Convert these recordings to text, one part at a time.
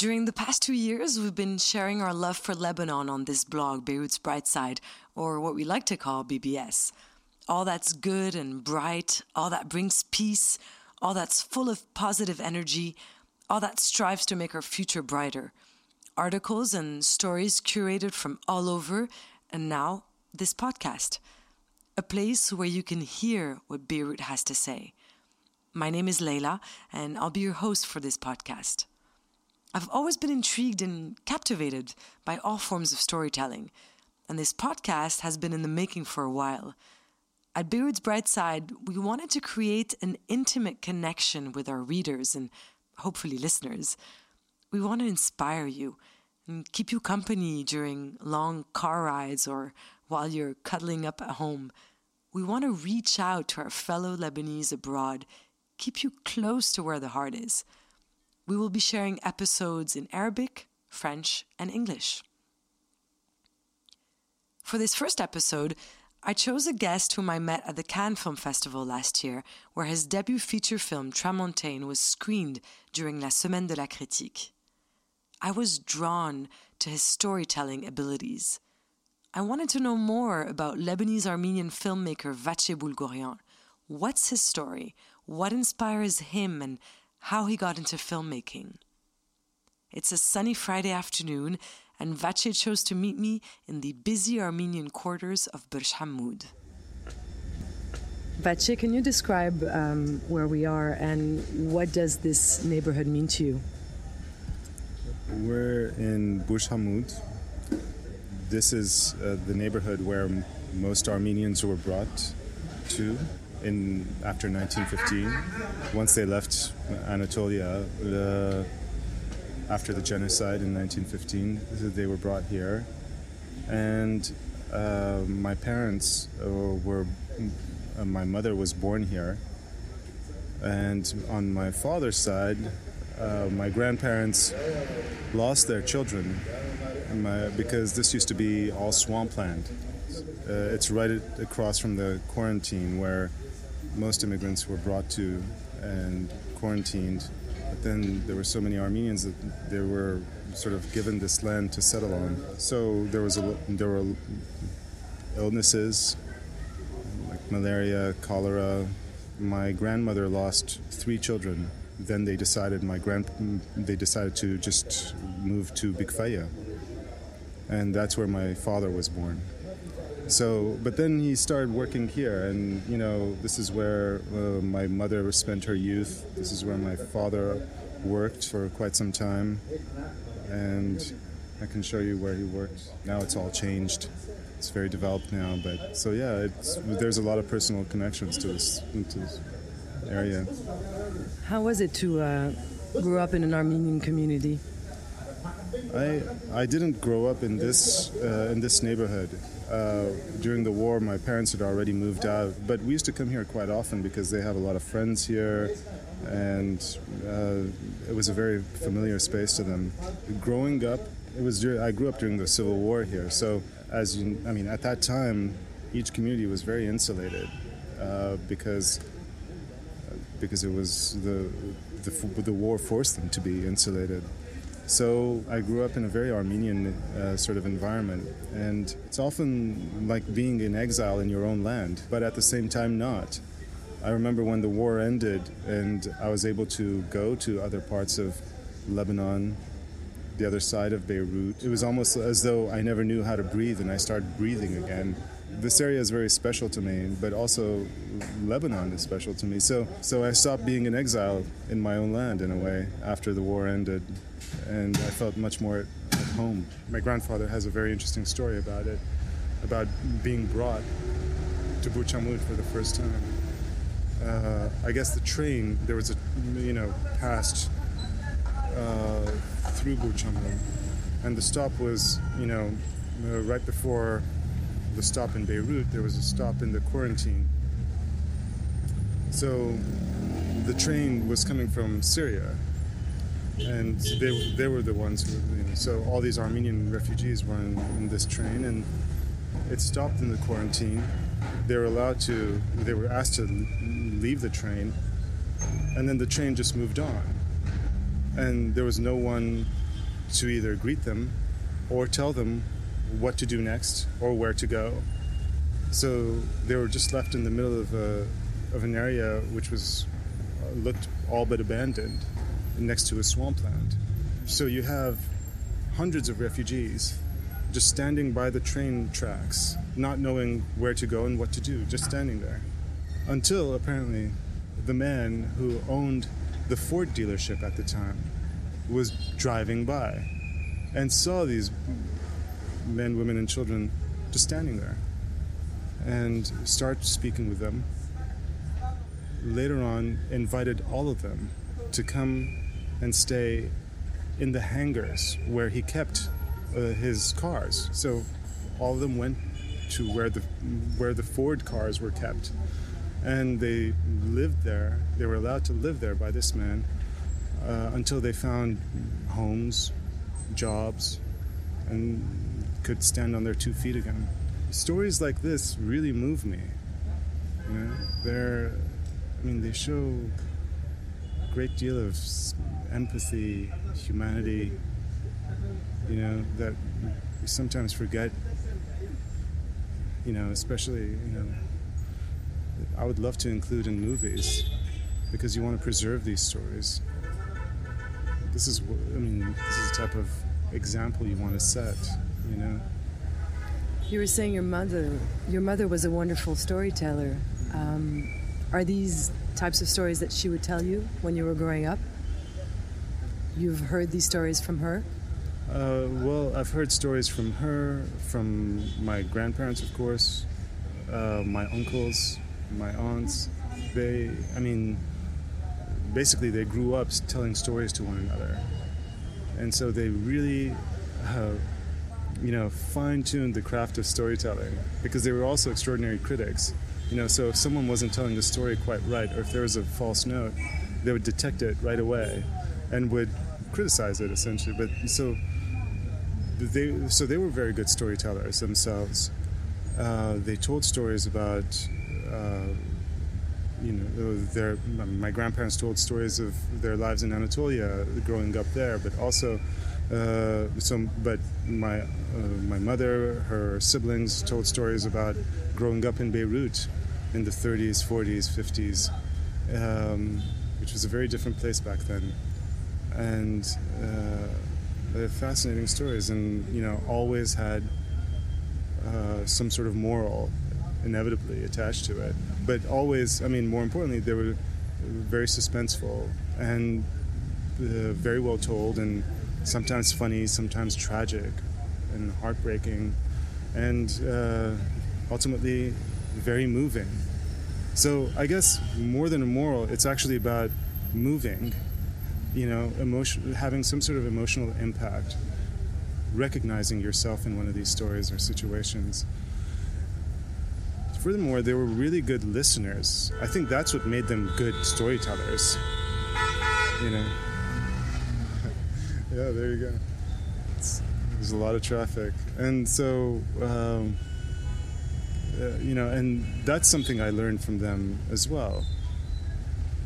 During the past 2 years, we've been sharing our love for Lebanon on this blog, Beirut's Bright Side, or what we like to call BBS. All that's good and bright, all that brings peace, all that's full of positive energy, all that strives to make our future brighter. Articles and stories curated from all over, and now this podcast. A place where you can hear what Beirut has to say. My name is Leila, and I'll be your host for this podcast. I've always been intrigued and captivated by all forms of storytelling, and this podcast has been in the making for a while. At Beirut's Bright Side, we wanted to create an intimate connection with our readers and hopefully listeners. We want to inspire you and keep you company during long car rides or while you're cuddling up at home. We want to reach out to our fellow Lebanese abroad, keep you close to where the heart is. We will be sharing episodes in Arabic, French, and English. For this first episode, I chose a guest whom I met at the Cannes Film Festival last year, where his debut feature film, Tramontaine, was screened during La Semaine de la Critique. I was drawn to his storytelling abilities. I wanted to know more about Lebanese-Armenian filmmaker Vatche Boulghourjian. What's his story? What inspires him, and how he got into filmmaking. It's a sunny Friday afternoon, and Vatche chose to meet me in the busy Armenian quarters of Bourj Hammoud. Vatche, can you describe where we are, and what does this neighborhood mean to you? We're in Bourj Hammoud. This is the neighborhood where most Armenians were brought to after 1915, once they left Anatolia after the genocide in 1915, they were brought here, and my parents my mother was born here, and on my father's side, my grandparents lost their children because this used to be all swampland. It's right across from the quarantine where most immigrants were brought to and quarantined, but then there were so many Armenians that they were sort of given this land to settle on. So there were illnesses like malaria, cholera. My grandmother lost 3 children. Then they decided they decided to just move to Bikfaya, and that's where my father was born. So, but then he started working here, and this is where my mother spent her youth. This is where my father worked for quite some time, and I can show you where he worked. Now it's all changed. It's very developed now, but so yeah, there's a lot of personal connections to this area. How was it to grow up in an Armenian community? I didn't grow up in this neighborhood. During the war, my parents had already moved out, but we used to come here quite often because they have a lot of friends here, and it was a very familiar space to them. Growing up, I grew up during the Civil War here, so at that time, each community was very insulated because it was the war forced them to be insulated. So I grew up in a very Armenian sort of environment, and it's often like being in exile in your own land, but at the same time not. I remember when the war ended and I was able to go to other parts of Lebanon, the other side of Beirut. It was almost as though I never knew how to breathe, and I started breathing again. This area is very special to me, but also Lebanon is special to me. So I stopped being in exile in my own land in a way after the war ended, and I felt much more at home. My grandfather has a very interesting story about it, about being brought to Bourj Hammoud for the first time. I guess the train, there was passed through Bourj Hammoud, and the stop was, right before the stop in Beirut, there was a stop in the quarantine. So the train was coming from Syria, and they were the ones who, so all these Armenian refugees were in this train, and it stopped in the quarantine. They were asked to leave the train, and then the train just moved on, and there was no one to either greet them or tell them what to do next or where to go. So they were just left in the middle of an area which was looked all but abandoned, next to a swampland. So you have hundreds of refugees just standing by the train tracks, not knowing where to go and what to do, just standing there. Until, apparently, the man who owned the Ford dealership at the time was driving by and saw these men, women, and children just standing there and started speaking with them. Later on, invited all of them to come and stay in the hangars where he kept his cars. So all of them went to where the Ford cars were kept, and they lived there. They were allowed to live there by this man until they found homes, jobs, and could stand on their 2 feet again. Stories like this really move me. You know, they show a great deal of empathy, humanity, you know, that we sometimes forget, you know, especially, you know, I would love to include in movies because you want to preserve these stories. This is the type of example you want to set, you know. You were saying your mother was a wonderful storyteller. Are these types of stories that she would tell you when you were growing up? You've heard these stories from her? Well, I've heard stories from her, from my grandparents, of course, my uncles, my aunts. They grew up telling stories to one another. And so they really, fine-tuned the craft of storytelling because they were also extraordinary critics. You know, so if someone wasn't telling the story quite right, or if there was a false note, they would detect it right away and would criticize it, essentially. But so they were very good storytellers themselves. They told stories about, my grandparents told stories of their lives in Anatolia, growing up there, but also, my mother, her siblings told stories about growing up in Beirut in the 30s, 40s, 50s, which was a very different place back then. And they're fascinating stories and, you know, always had some sort of moral inevitably attached to it. But always, more importantly, they were very suspenseful and very well told and sometimes funny, sometimes tragic and heartbreaking and ultimately very moving. So I guess more than a moral, it's actually about moving, you know, emotion, having some sort of emotional impact, recognizing yourself in one of these stories or situations. Furthermore, they were really good listeners. I think that's what made them good storytellers, you know. Yeah, there you go. There's a lot of traffic. And so, and that's something I learned from them as well.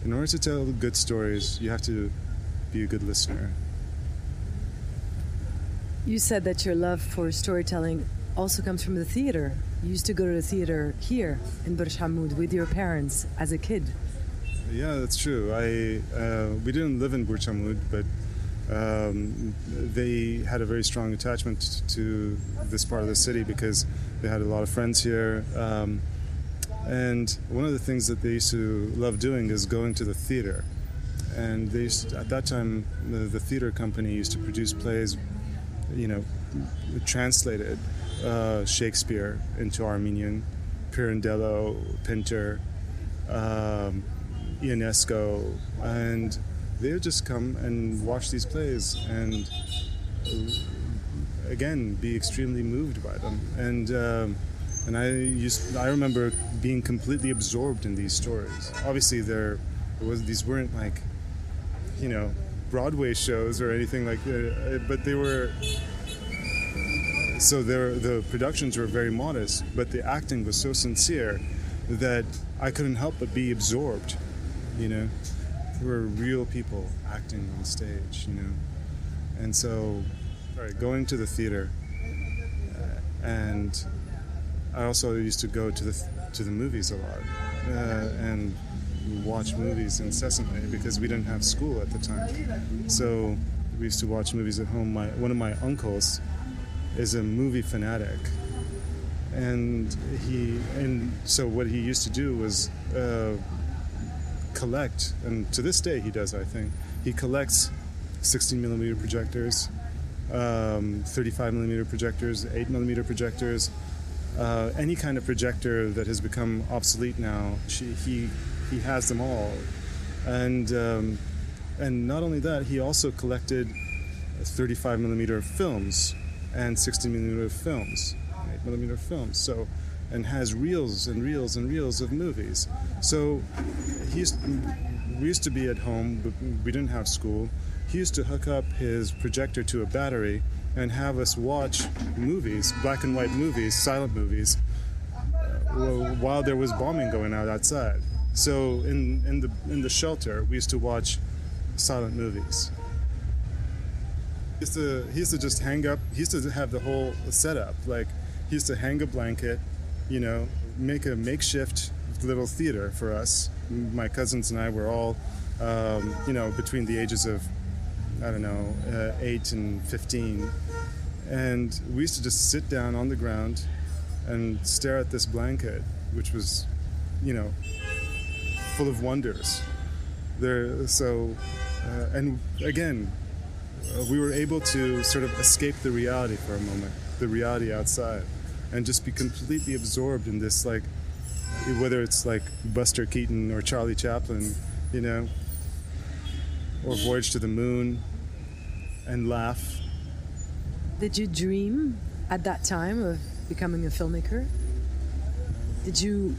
In order to tell good stories, you have to be a good listener. You said that your love for storytelling also comes from the theater. You used to go to the theater here in Bourj Hammoud with your parents as a kid. Yeah, that's true. We didn't live in Bourj Hammoud, but they had a very strong attachment to this part of the city because they had a lot of friends here. And one of the things that they used to love doing is going to the theater. And they used to, at that time, the theater company used to produce plays, you know, translated Shakespeare into Armenian, Pirandello, Pinter, Ionesco, and they would just come and watch these plays and, again, be extremely moved by them. And I remember being completely absorbed in these stories. Obviously, these weren't like, you know, Broadway shows or anything like that, but they were. So the productions were very modest, but the acting was so sincere that I couldn't help but be absorbed, you know. There were real people acting on stage, you know. And so, going to the theater, and I also used to go to the movies a lot, and watch movies incessantly because we didn't have school at the time. So we used to watch movies at home. One of my uncles is a movie fanatic, and so what he used to do was collect, and to this day he does. I think he collects 16mm projectors, 35mm projectors, 8mm projectors, any kind of projector that has become obsolete now. He has them all, and not only that, he also collected 35mm films and 16mm films, 8mm films. So, and has reels and reels and reels of movies. So, we used to be at home, but we didn't have school. He used to hook up his projector to a battery and have us watch movies, black and white movies, silent movies, while there was bombing going out outside. So in the shelter, we used to watch silent movies. He used to just hang up. He used to have the whole setup. Like, he used to hang a blanket, make a makeshift little theater for us. My cousins and I were all, between the ages of, 8 and 15. And we used to just sit down on the ground and stare at this blanket, which was, full of wonders. And again, we were able to sort of escape the reality for a moment, the reality outside, and just be completely absorbed in this, like, whether it's like Buster Keaton or Charlie Chaplin, or Voyage to the Moon, and laugh. Did you dream at that time of becoming a filmmaker? Did you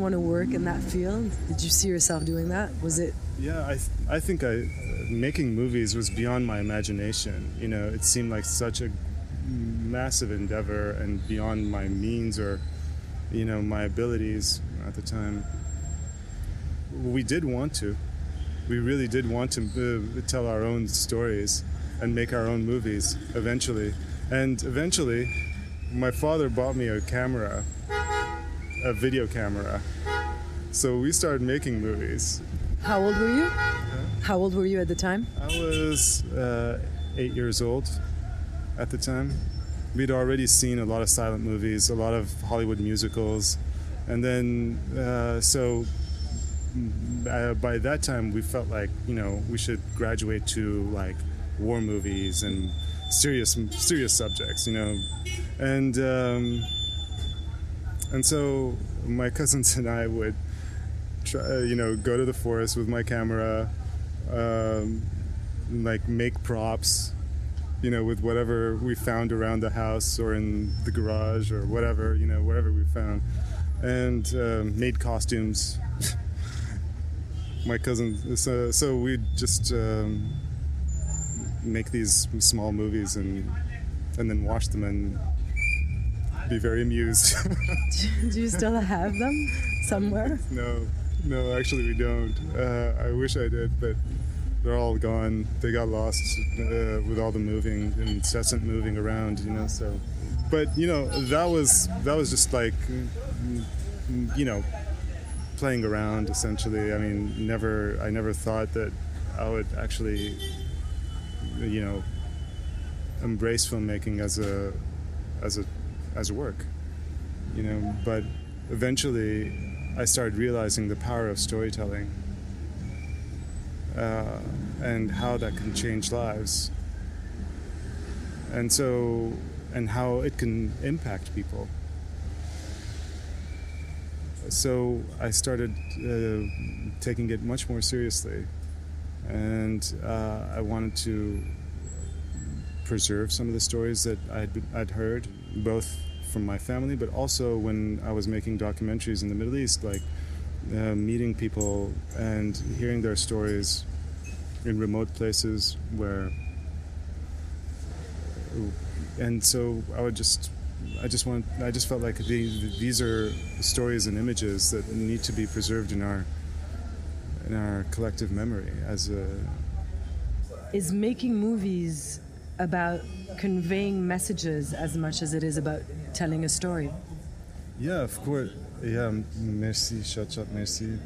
want to work in that field? Did you see yourself doing that? Was it? Yeah, I think making movies was beyond my imagination. It seemed like such a massive endeavor and beyond my means or, my abilities at the time. We really did want to tell our own stories and make our own movies eventually. And eventually, my father bought me a camera, a video camera. So we started making movies. How old were you? How old were you at the time? I was 8 years old at the time. We'd already seen a lot of silent movies, a lot of Hollywood musicals. And then, by that time, we felt like, we should graduate to, like, war movies and serious subjects, And so my cousins and I would try, go to the forest with my camera, make props, with whatever we found around the house or in the garage or whatever, whatever we found, and made costumes. My cousins, so we'd just make these small movies and then watch them and be very amused. Do you still have them somewhere? No, actually we don't. I wish I did, but they're all gone. They got lost with all the moving, incessant moving around, so. But, that was just like, playing around, essentially. I mean, I never thought that I would actually, embrace filmmaking as work, but eventually I started realizing the power of storytelling and how that can change lives, and how it can impact people. So I started taking it much more seriously, and I wanted to preserve some of the stories that I'd heard, both from my family, but also when I was making documentaries in the Middle East, like meeting people and hearing their stories in remote places where. And so I just felt like these are stories and images that need to be preserved in our collective memory. Is making movies about conveying messages as much as it is about telling a story. Yeah, of course. Yeah, merci, Chacha, merci.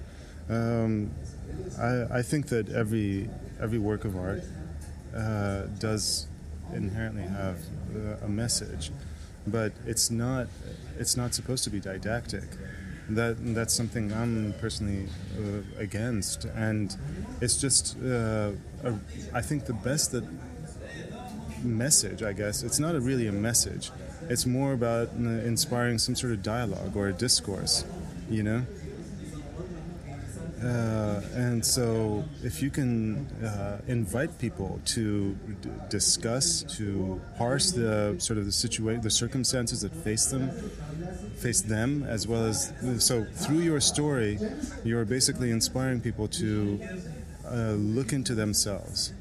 I think that every work of art does inherently have a message, but it's not supposed to be didactic. That's something I'm personally against, and it's just I think the best that message, I guess, it's not really a message. It's more about inspiring some sort of dialogue or a discourse, you know? And so if you can invite people to discuss, to parse the sort of the circumstances that face them, as well as, so through your story, you're basically inspiring people to look into themselves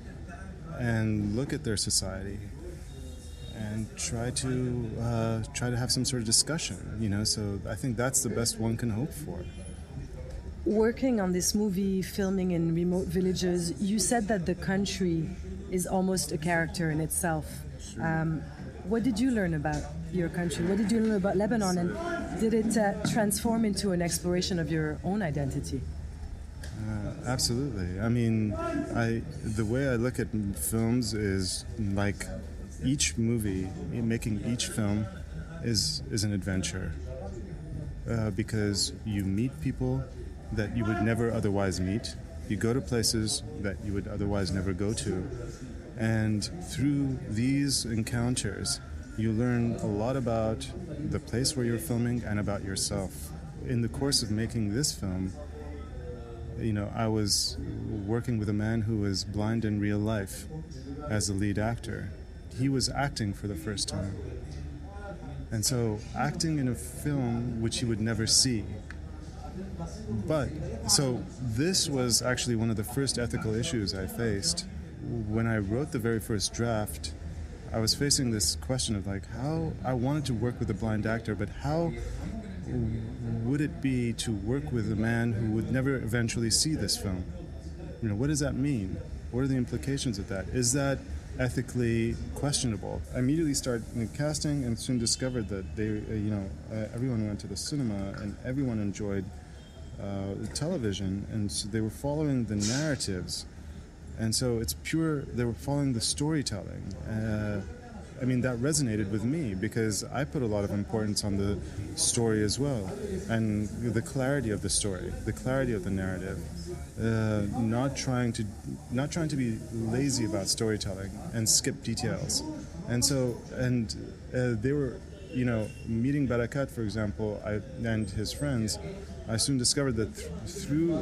and look at their society and try to have some sort of discussion, you know? So I think that's the best one can hope for. Working on this movie, filming in remote villages, you said that the country is almost a character in itself. Sure. What did you learn about your country? What did you learn about Lebanon? And did it transform into an exploration of your own identity? Absolutely. I mean, the way I look at films is like each movie, making each film is an adventure. Because you meet people that you would never otherwise meet. You go to places that you would otherwise never go to. And through these encounters, you learn a lot about the place where you're filming and about yourself. In the course of making this film, you know, I was working with a man who was blind in real life as the lead actor. He was acting for the first time. And so acting in a film which you would never see. But, so this was actually one of the first ethical issues I faced. When I wrote the very first draft, I was facing this question of like, how I wanted to work with a blind actor, but how would it be to work with a man who would never eventually see this film? You know, what does that mean? What are the implications of that? Is that ethically questionable? I immediately started casting and soon discovered that they, everyone went to the cinema and everyone enjoyed television, and so they were following the narratives, and so it's pure. They were following the storytelling. I mean, that resonated with me because I put a lot of importance on the story as well, and the clarity of the story, the clarity of the narrative. Not trying to be lazy about storytelling and skip details. And so, they were, you know, meeting Barakat, for example, and his friends. I soon discovered that through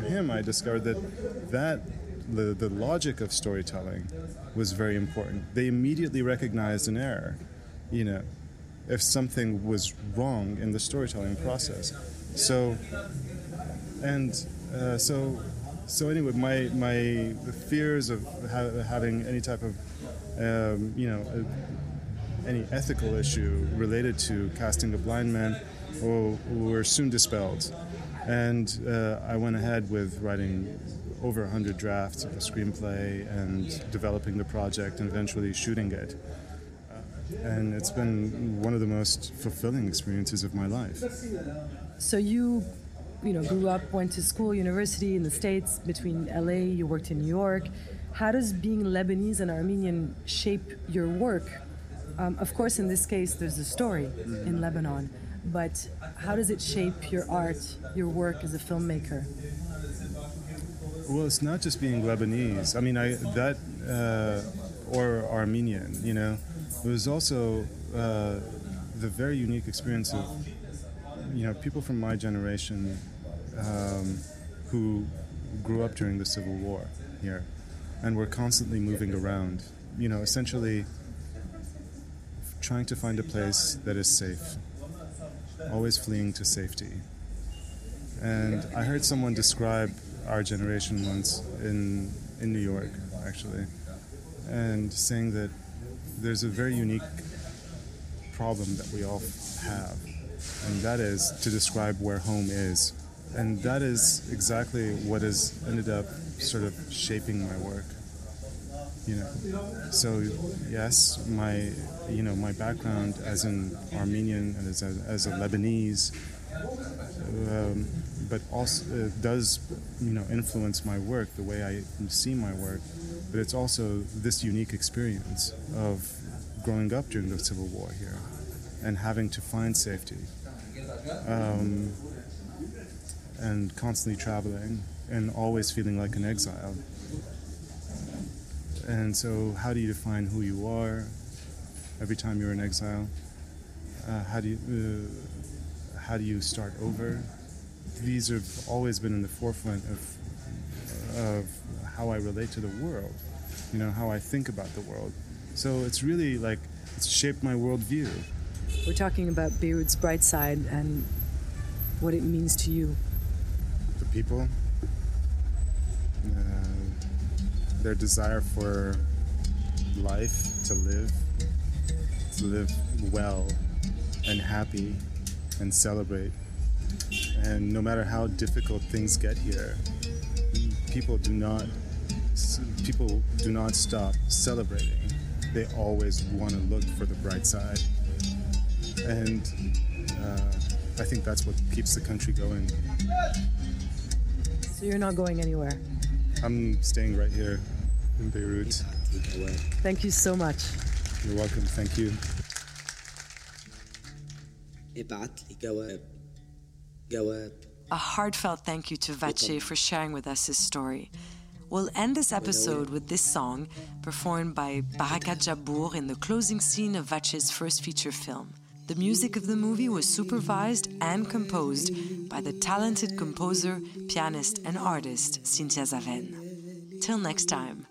him, I discovered that the logic of storytelling was very important. They immediately recognized an error, you know, if something was wrong in the storytelling process. So anyway, my fears of having any type of, any ethical issue related to casting a blind man were soon dispelled. And I went ahead with writing over 100 drafts of the screenplay and developing the project and eventually shooting it. And it's been one of the most fulfilling experiences of my life. So you grew up, went to school, university in the States, between LA, you worked in New York. How does being Lebanese and Armenian shape your work? Of course, in this case, there's a story in Lebanon, but how does it shape your art, your work as a filmmaker? Well, it's not just being Lebanese. I mean, or Armenian, you know. It was also the very unique experience of, you know, people from my generation who grew up during the Civil War here and were constantly moving around, you know, essentially trying to find a place that is safe, always fleeing to safety. And I heard someone describe our generation once in New York, actually, and saying that there's a very unique problem that we all have, and that is to describe where home is. And that is exactly what has ended up sort of shaping my work. you know. So yes, my background as an Armenian and as a Lebanese, but also does influence my work, the way I see my work. But it's also this unique experience of growing up during the civil war here and having to find safety, and constantly traveling and always feeling like an exile. And so how do you define who you are every time you're in exile? How do you start over? These have always been in the forefront of how I relate to the world, how I think about the world. So it's really it's shaped my worldview. We're talking about Beirut's Bright Side and what it means to you. The people, their desire for life, to live well and happy and celebrate. And no matter how difficult things get here, people do not stop celebrating. They always want to look for the bright side. And I think that's what keeps the country going. So you're not going anywhere? I'm staying right here in Beirut. Thank you so much. You're welcome. Thank you. A heartfelt thank you to Vatche for sharing with us his story. We'll end this episode with this song, performed by Barakat Jabour in the closing scene of Vatche's first feature film. The music of the movie was supervised and composed by the talented composer, pianist, and artist Cynthia Zavén. Till next time,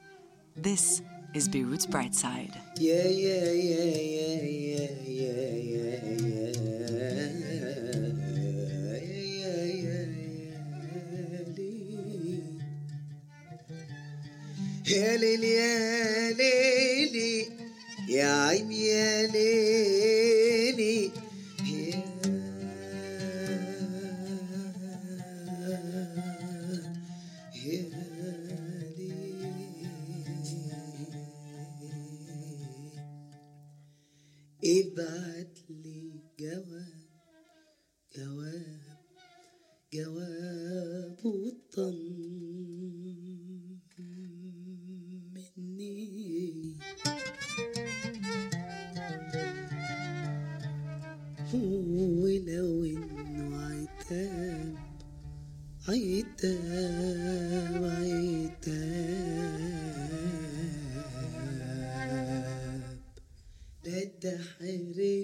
this is Beirut's Bright Side. Yeah, yeah, yeah, yeah, yeah, yeah, yeah, yeah, yeah, yeah, yeah, yeah. يا عيب يا ليلي يا ليلي ابعت لي جواب وطمني مني ولو انه عتاب لا تحرمني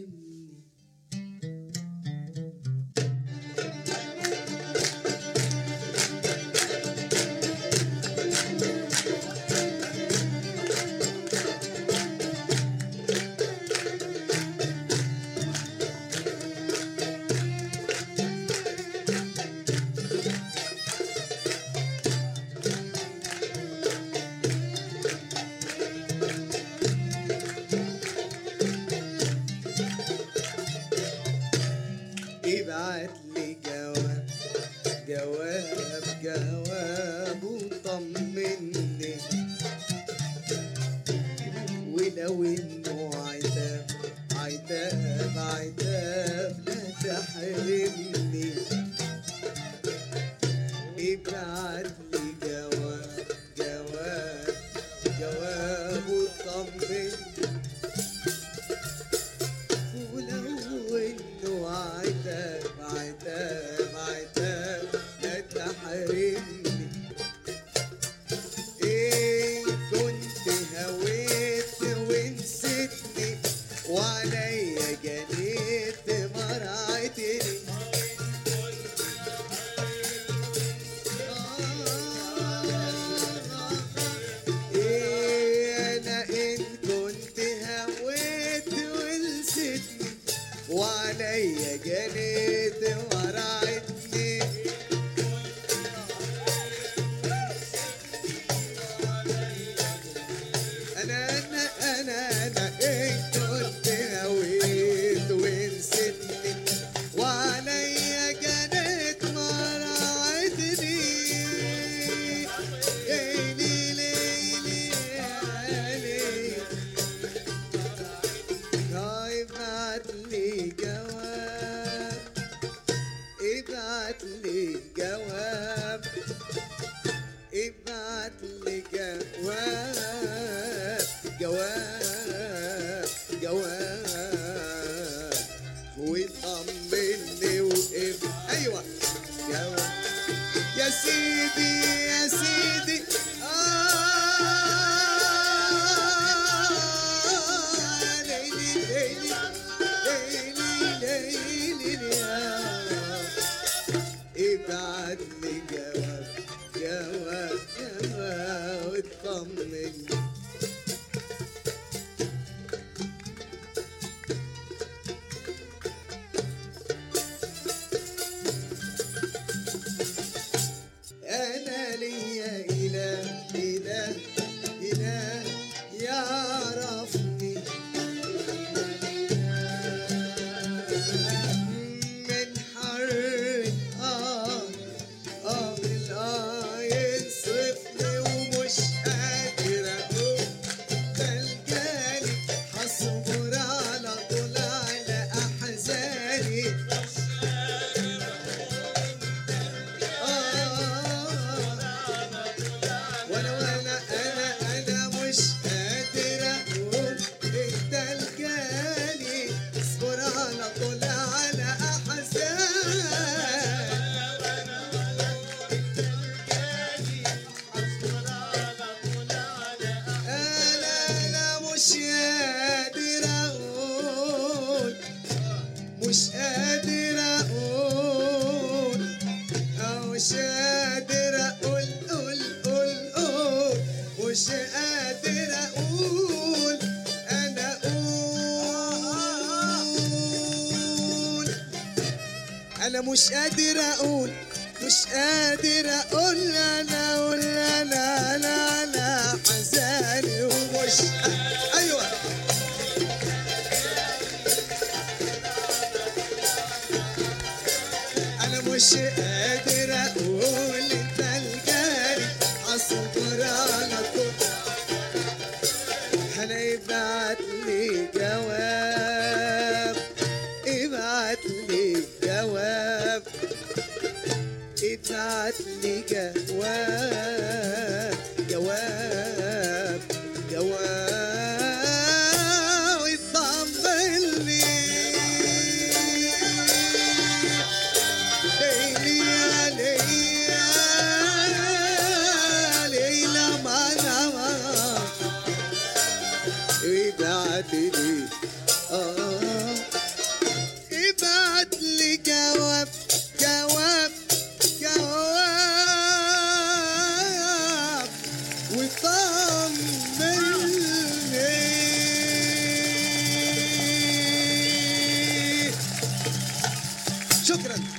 شكرا.